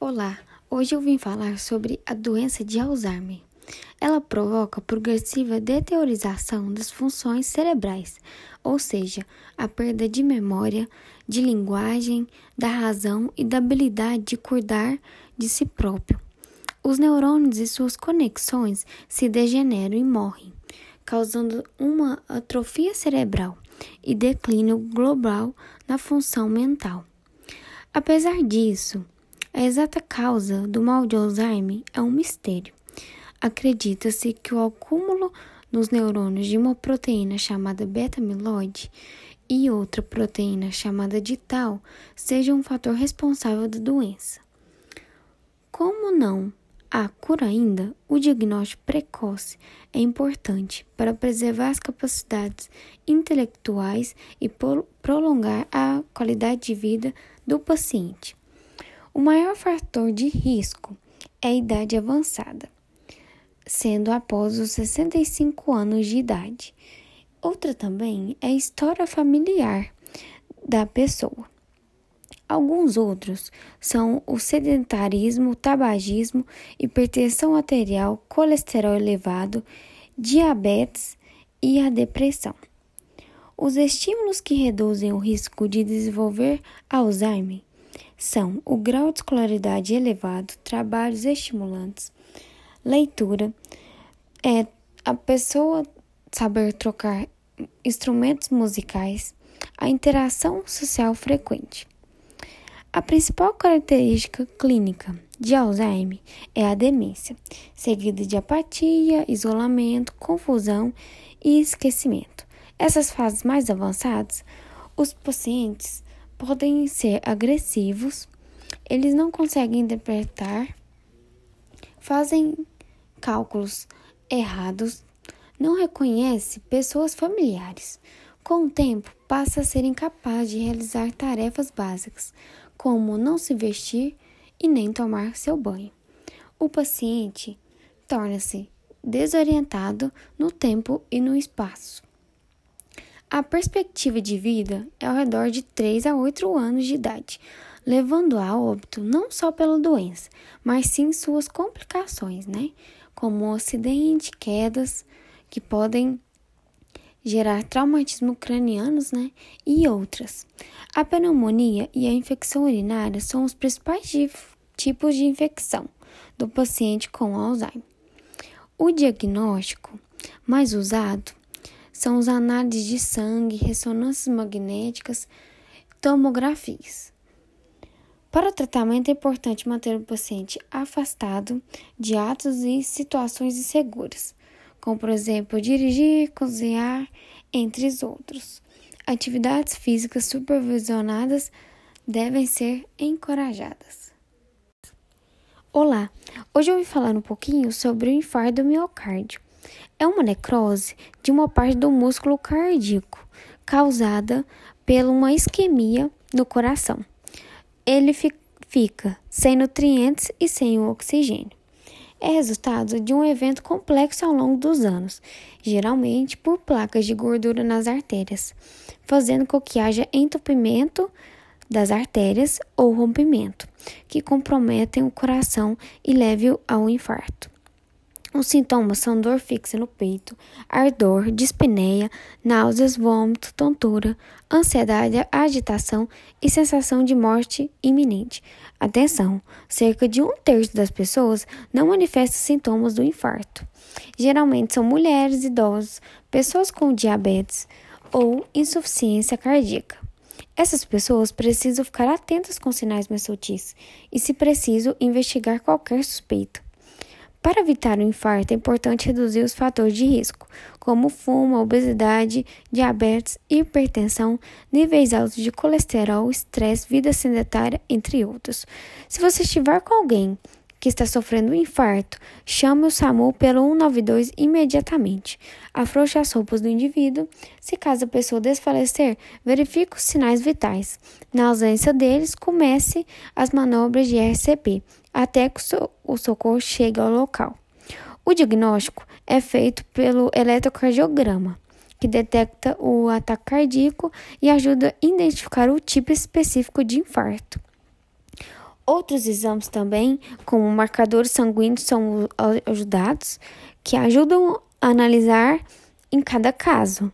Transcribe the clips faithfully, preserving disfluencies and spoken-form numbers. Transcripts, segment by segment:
Olá, hoje eu vim falar sobre a doença de Alzheimer. Ela provoca progressiva deteriorização das funções cerebrais, ou seja, a perda de memória, de linguagem, da razão e da habilidade de cuidar de si próprio. Os neurônios e suas conexões se degeneram e morrem, causando uma atrofia cerebral e declínio global na função mental. Apesar disso, a exata causa do mal de Alzheimer é um mistério. Acredita-se que o acúmulo nos neurônios de uma proteína chamada beta-amiloide e outra proteína chamada de tau seja um fator responsável da doença. Como não há cura ainda, o diagnóstico precoce é importante para preservar as capacidades intelectuais e prolongar a qualidade de vida do paciente. O maior fator de risco é a idade avançada, sendo após os sessenta e cinco anos de idade. Outra também é a história familiar da pessoa. Alguns outros são o sedentarismo, tabagismo, hipertensão arterial, colesterol elevado, diabetes e a depressão. Os estímulos que reduzem o risco de desenvolver Alzheimer são o grau de escolaridade elevado, trabalhos estimulantes, leitura, é a pessoa saber trocar instrumentos musicais, a interação social frequente. A principal característica clínica de Alzheimer é a demência, seguida de apatia, isolamento, confusão e esquecimento. Essas fases mais avançadas, os pacientes podem ser agressivos, eles não conseguem interpretar, fazem cálculos errados, não reconhece pessoas familiares. Com o tempo, passa a ser incapaz de realizar tarefas básicas, como não se vestir e nem tomar seu banho. O paciente torna-se desorientado no tempo e no espaço. A perspectiva de vida é ao redor de três a oito anos de idade, levando a óbito não só pela doença, mas sim suas complicações, né? Como acidente, quedas, que podem gerar traumatismo cranianos, né? E outras. A pneumonia e a infecção urinária são os principais tipos de infecção do paciente com Alzheimer. O diagnóstico mais usado são as análises de sangue, ressonâncias magnéticas, tomografias. Para o tratamento é importante manter o paciente afastado de atos e situações inseguras, como por exemplo dirigir, cozinhar, entre os outros. Atividades físicas supervisionadas devem ser encorajadas. Olá, hoje eu vim falar um pouquinho sobre o infarto do miocárdio. É uma necrose de uma parte do músculo cardíaco, causada por uma isquemia do coração. Ele fica sem nutrientes e sem o oxigênio. É resultado de um evento complexo ao longo dos anos, geralmente por placas de gordura nas artérias, fazendo com que haja entupimento das artérias ou rompimento, que comprometem o coração e leve ao infarto. Os sintomas são dor fixa no peito, ardor, dispneia, náuseas, vômito, tontura, ansiedade, agitação e sensação de morte iminente. Atenção, cerca de um terço das pessoas não manifesta sintomas do infarto. Geralmente são mulheres, idosos, pessoas com diabetes ou insuficiência cardíaca. Essas pessoas precisam ficar atentas com sinais mensutis e, se preciso, investigar qualquer suspeita. Para evitar o infarto, é importante reduzir os fatores de risco, como fumo, obesidade, diabetes, hipertensão, níveis altos de colesterol, estresse, vida sedentária, entre outros. Se você estiver com alguém que está sofrendo um infarto, chame o SAMU pelo um nove dois imediatamente. Afrouxe as roupas do indivíduo. Se caso a pessoa desfalecer, verifique os sinais vitais. Na ausência deles, comece as manobras de R C P. Até que o socorro chegue ao local. O diagnóstico é feito pelo eletrocardiograma, que detecta o ataque cardíaco e ajuda a identificar o tipo específico de infarto. Outros exames também, como marcadores sanguíneos, são ajudados, que ajudam a analisar em cada caso,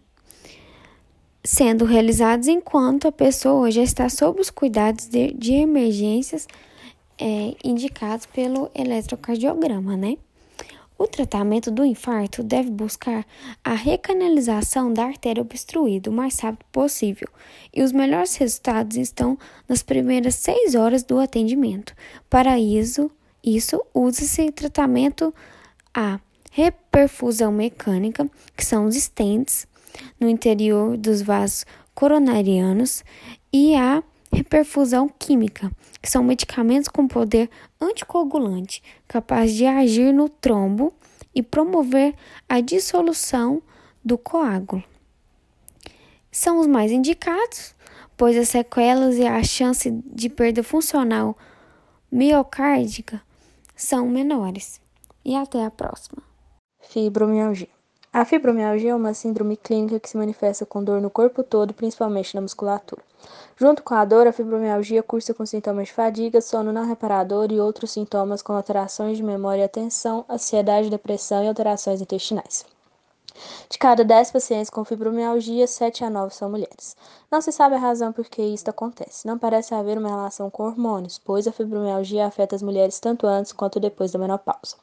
sendo realizados enquanto a pessoa já está sob os cuidados de, de emergências é, indicados pelo eletrocardiograma, né? O tratamento do infarto deve buscar a recanalização da artéria obstruída o mais rápido possível, e os melhores resultados estão nas primeiras seis horas do atendimento. Para isso, isso usa-se tratamento a reperfusão mecânica, que são os stents no interior dos vasos coronarianos, e a reperfusão química, que são medicamentos com poder anticoagulante, capaz de agir no trombo e promover a dissolução do coágulo. São os mais indicados, pois as sequelas e a chance de perda funcional miocárdica são menores. E até a próxima. Fibromialgia. A fibromialgia é uma síndrome clínica que se manifesta com dor no corpo todo, principalmente na musculatura. Junto com a dor, a fibromialgia cursa com sintomas de fadiga, sono não reparador e outros sintomas como alterações de memória e atenção, ansiedade, depressão e alterações intestinais. De cada dez pacientes com fibromialgia, sete a nove são mulheres. Não se sabe a razão por que isto acontece. Não parece haver uma relação com hormônios, pois a fibromialgia afeta as mulheres tanto antes quanto depois da menopausa.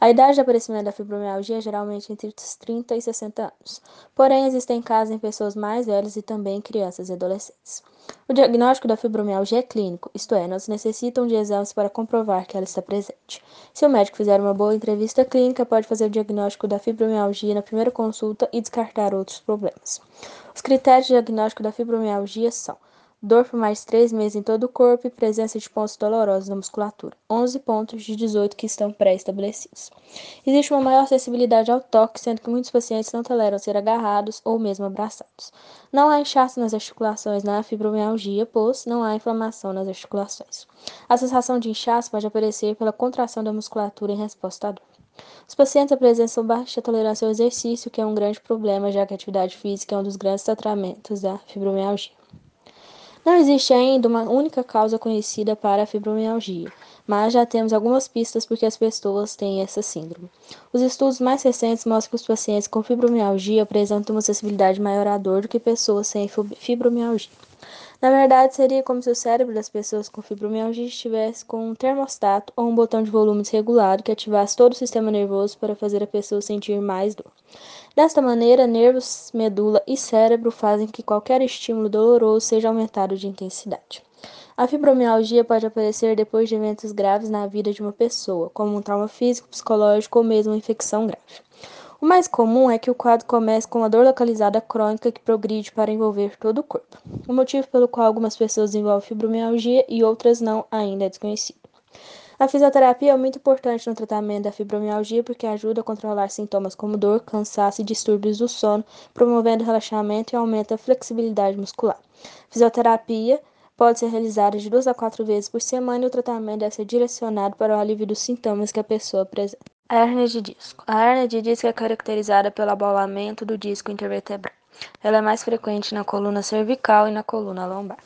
A idade de aparecimento da fibromialgia é geralmente entre os trinta e sessenta anos. Porém, existem casos em pessoas mais velhas e também em crianças e adolescentes. O diagnóstico da fibromialgia é clínico, isto é, não se necessitam de exames para comprovar que ela está presente. Se o médico fizer uma boa entrevista clínica, pode fazer o diagnóstico da fibromialgia na primeira consulta e descartar outros problemas. Os critérios de diagnóstico da fibromialgia são dor por mais de três meses em todo o corpo e presença de pontos dolorosos na musculatura, onze pontos de dezoito que estão pré-estabelecidos. Existe uma maior sensibilidade ao toque, sendo que muitos pacientes não toleram ser agarrados ou mesmo abraçados. Não há inchaço nas articulações na fibromialgia, pois não há inflamação nas articulações. A sensação de inchaço pode aparecer pela contração da musculatura em resposta à dor. Os pacientes apresentam baixa tolerância ao exercício, que é um grande problema, já que a atividade física é um dos grandes tratamentos da fibromialgia. Não existe ainda uma única causa conhecida para a fibromialgia, mas já temos algumas pistas porque as pessoas têm essa síndrome. Os estudos mais recentes mostram que os pacientes com fibromialgia apresentam uma sensibilidade maior à dor do que pessoas sem fibromialgia. Na verdade, seria como se o cérebro das pessoas com fibromialgia estivesse com um termostato ou um botão de volume desregulado que ativasse todo o sistema nervoso para fazer a pessoa sentir mais dor. Desta maneira, nervos, medula e cérebro fazem que qualquer estímulo doloroso seja aumentado de intensidade. A fibromialgia pode aparecer depois de eventos graves na vida de uma pessoa, como um trauma físico, psicológico ou mesmo uma infecção grave. O mais comum é que o quadro comece com uma dor localizada crônica que progride para envolver todo o corpo. O motivo pelo qual algumas pessoas desenvolvem fibromialgia e outras não ainda é desconhecido. A fisioterapia é muito importante no tratamento da fibromialgia porque ajuda a controlar sintomas como dor, cansaço e distúrbios do sono, promovendo relaxamento e aumenta a flexibilidade muscular. Fisioterapia pode ser realizada de duas a quatro vezes por semana e o tratamento deve ser direcionado para o alívio dos sintomas que a pessoa apresenta. Hérnia de disco. A hérnia de disco é caracterizada pelo abaulamento do disco intervertebral. Ela é mais frequente na coluna cervical e na coluna lombar.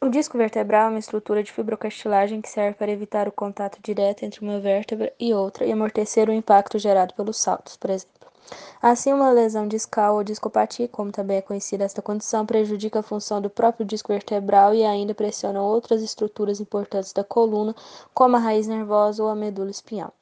O disco vertebral é uma estrutura de fibrocartilagem que serve para evitar o contato direto entre uma vértebra e outra e amortecer o impacto gerado pelos saltos, por exemplo. Assim, uma lesão discal ou discopatia, como também é conhecida esta condição, prejudica a função do próprio disco vertebral e ainda pressiona outras estruturas importantes da coluna, como a raiz nervosa ou a medula espinhal.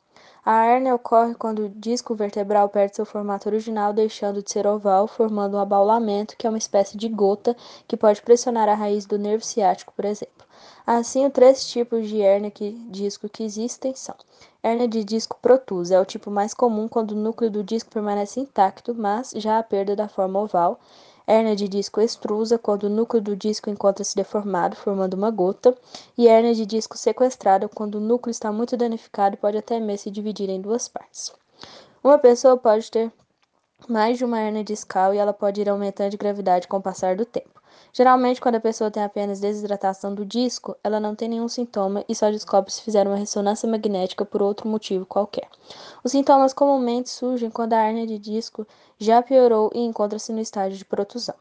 A hérnia ocorre quando o disco vertebral perde seu formato original, deixando de ser oval, formando um abaulamento, que é uma espécie de gota que pode pressionar a raiz do nervo ciático, por exemplo. Assim, os três tipos de hérnia de disco que existem são: hérnia de disco protusa é o tipo mais comum quando o núcleo do disco permanece intacto, mas já a perda da forma oval. Hérnia de disco extrusa, quando o núcleo do disco encontra-se deformado, formando uma gota, e hérnia de disco sequestrada, quando o núcleo está muito danificado e pode até mesmo se dividir em duas partes. Uma pessoa pode ter mais de uma hérnia discal e ela pode ir aumentando de gravidade com o passar do tempo. Geralmente, quando a pessoa tem apenas desidratação do disco, ela não tem nenhum sintoma e só descobre se fizer uma ressonância magnética por outro motivo qualquer. Os sintomas comumente surgem quando a hérnia de disco já piorou e encontra-se no estágio de protusão.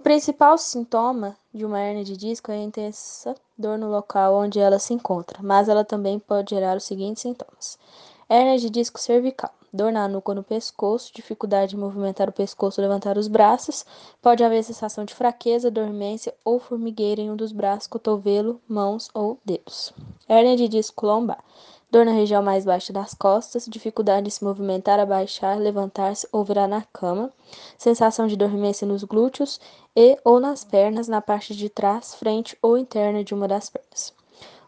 O principal sintoma de uma hérnia de disco é a intensa dor no local onde ela se encontra, mas ela também pode gerar os seguintes sintomas. Hérnia de disco cervical, dor na nuca ou no pescoço, dificuldade de movimentar o pescoço ou levantar os braços, pode haver sensação de fraqueza, dormência ou formigueira em um dos braços, cotovelo, mãos ou dedos. Hérnia de disco lombar, dor na região mais baixa das costas, dificuldade de se movimentar, abaixar, levantar-se ou virar na cama, sensação de dormência nos glúteos e ou nas pernas, na parte de trás, frente ou interna de uma das pernas.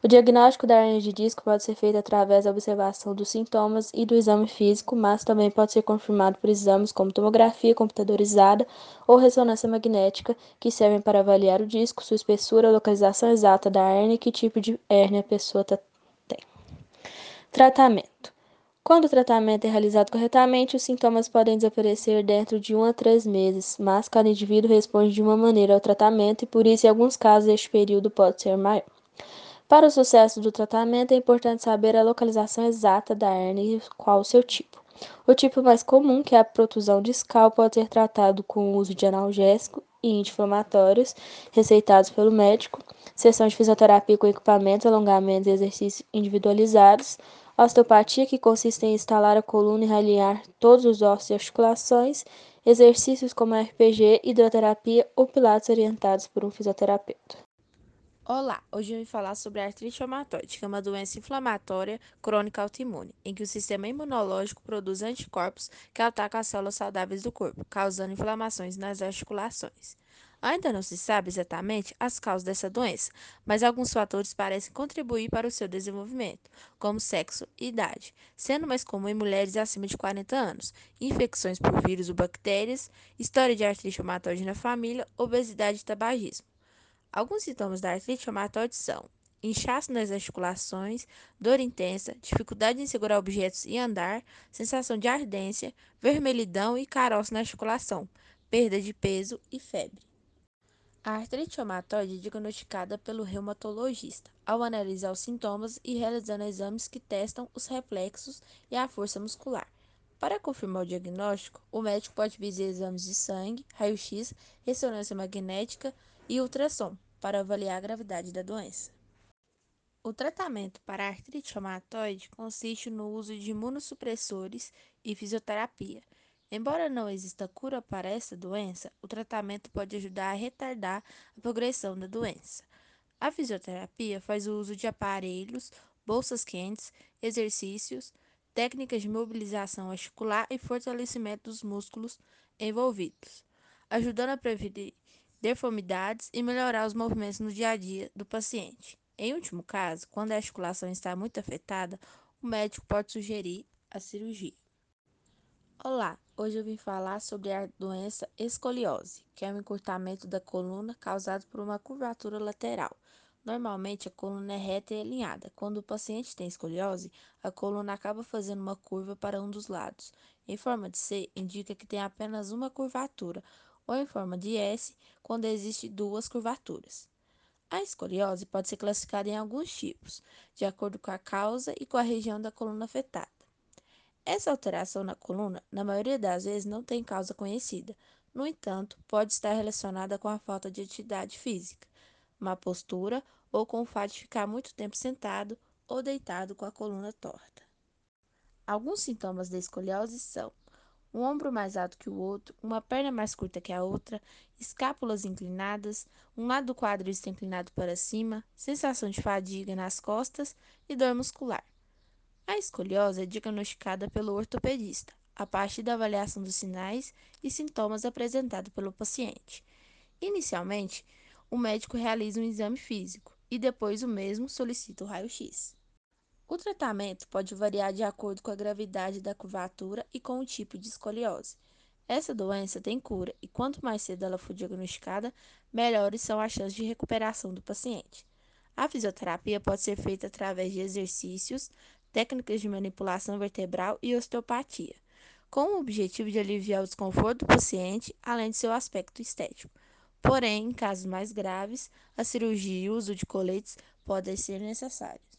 O diagnóstico da hérnia de disco pode ser feito através da observação dos sintomas e do exame físico, mas também pode ser confirmado por exames como tomografia computadorizada ou ressonância magnética, que servem para avaliar o disco, sua espessura, a localização exata da hérnia e que tipo de hérnia a pessoa está. Tratamento. Quando o tratamento é realizado corretamente, os sintomas podem desaparecer dentro de um a três meses, mas cada indivíduo responde de uma maneira ao tratamento e, por isso, em alguns casos, este período pode ser maior. Para o sucesso do tratamento, é importante saber a localização exata da hérnia e qual o seu tipo. O tipo mais comum, que é a protusão discal, pode ser tratado com o uso de analgésico e anti-inflamatórios receitados pelo médico, sessão de fisioterapia com equipamento, alongamento e exercícios individualizados, osteopatia, que consiste em instalar a coluna e realinhar todos os ossos e articulações, exercícios como R P G, hidroterapia ou pilates orientados por um fisioterapeuta. Olá, hoje eu vim falar sobre a artrite reumatoide, que é uma doença inflamatória crônica autoimune, em que o sistema imunológico produz anticorpos que atacam as células saudáveis do corpo, causando inflamações nas articulações. Ainda não se sabe exatamente as causas dessa doença, mas alguns fatores parecem contribuir para o seu desenvolvimento, como sexo e idade, sendo mais comum em mulheres acima de quarenta anos, infecções por vírus ou bactérias, história de artrite reumatoide na família, obesidade e tabagismo. Alguns sintomas da artrite reumatoide são inchaço nas articulações, dor intensa, dificuldade em segurar objetos e andar, sensação de ardência, vermelhidão e caroço na articulação, perda de peso e febre. A artrite reumatoide é diagnosticada pelo reumatologista, ao analisar os sintomas e realizando exames que testam os reflexos e a força muscular. Para confirmar o diagnóstico, o médico pode pedir exames de sangue, raio-x, ressonância magnética e ultrassom, para avaliar a gravidade da doença. O tratamento para a artrite reumatoide consiste no uso de imunossupressores e fisioterapia. Embora não exista cura para essa doença, o tratamento pode ajudar a retardar a progressão da doença. A fisioterapia faz o uso de aparelhos, bolsas quentes, exercícios, técnicas de mobilização articular e fortalecimento dos músculos envolvidos, ajudando a prevenir deformidades e melhorar os movimentos no dia a dia do paciente. Em último caso, quando a articulação está muito afetada, o médico pode sugerir a cirurgia. Olá, hoje eu vim falar sobre a doença escoliose, que é um encurtamento da coluna causado por uma curvatura lateral. Normalmente, a coluna é reta e alinhada. Quando o paciente tem escoliose, a coluna acaba fazendo uma curva para um dos lados. Em forma de C, indica que tem apenas uma curvatura, ou em forma de S, quando existe duas curvaturas. A escoliose pode ser classificada em alguns tipos, de acordo com a causa e com a região da coluna afetada. Essa alteração na coluna, na maioria das vezes, não tem causa conhecida. No entanto, pode estar relacionada com a falta de atividade física, má postura ou com o fato de ficar muito tempo sentado ou deitado com a coluna torta. Alguns sintomas da escoliose são um ombro mais alto que o outro, uma perna mais curta que a outra, escápulas inclinadas, um lado do quadril está inclinado para cima, sensação de fadiga nas costas e dor muscular. A escoliose é diagnosticada pelo ortopedista, a partir da avaliação dos sinais e sintomas apresentados pelo paciente. Inicialmente, o médico realiza um exame físico e depois o mesmo solicita o raio-x. O tratamento pode variar de acordo com a gravidade da curvatura e com o tipo de escoliose. Essa doença tem cura e quanto mais cedo ela for diagnosticada, melhores são as chances de recuperação do paciente. A fisioterapia pode ser feita através de exercícios, técnicas de manipulação vertebral e osteopatia, com o objetivo de aliviar o desconforto do paciente, além de seu aspecto estético. Porém, em casos mais graves, a cirurgia e o uso de coletes podem ser necessários.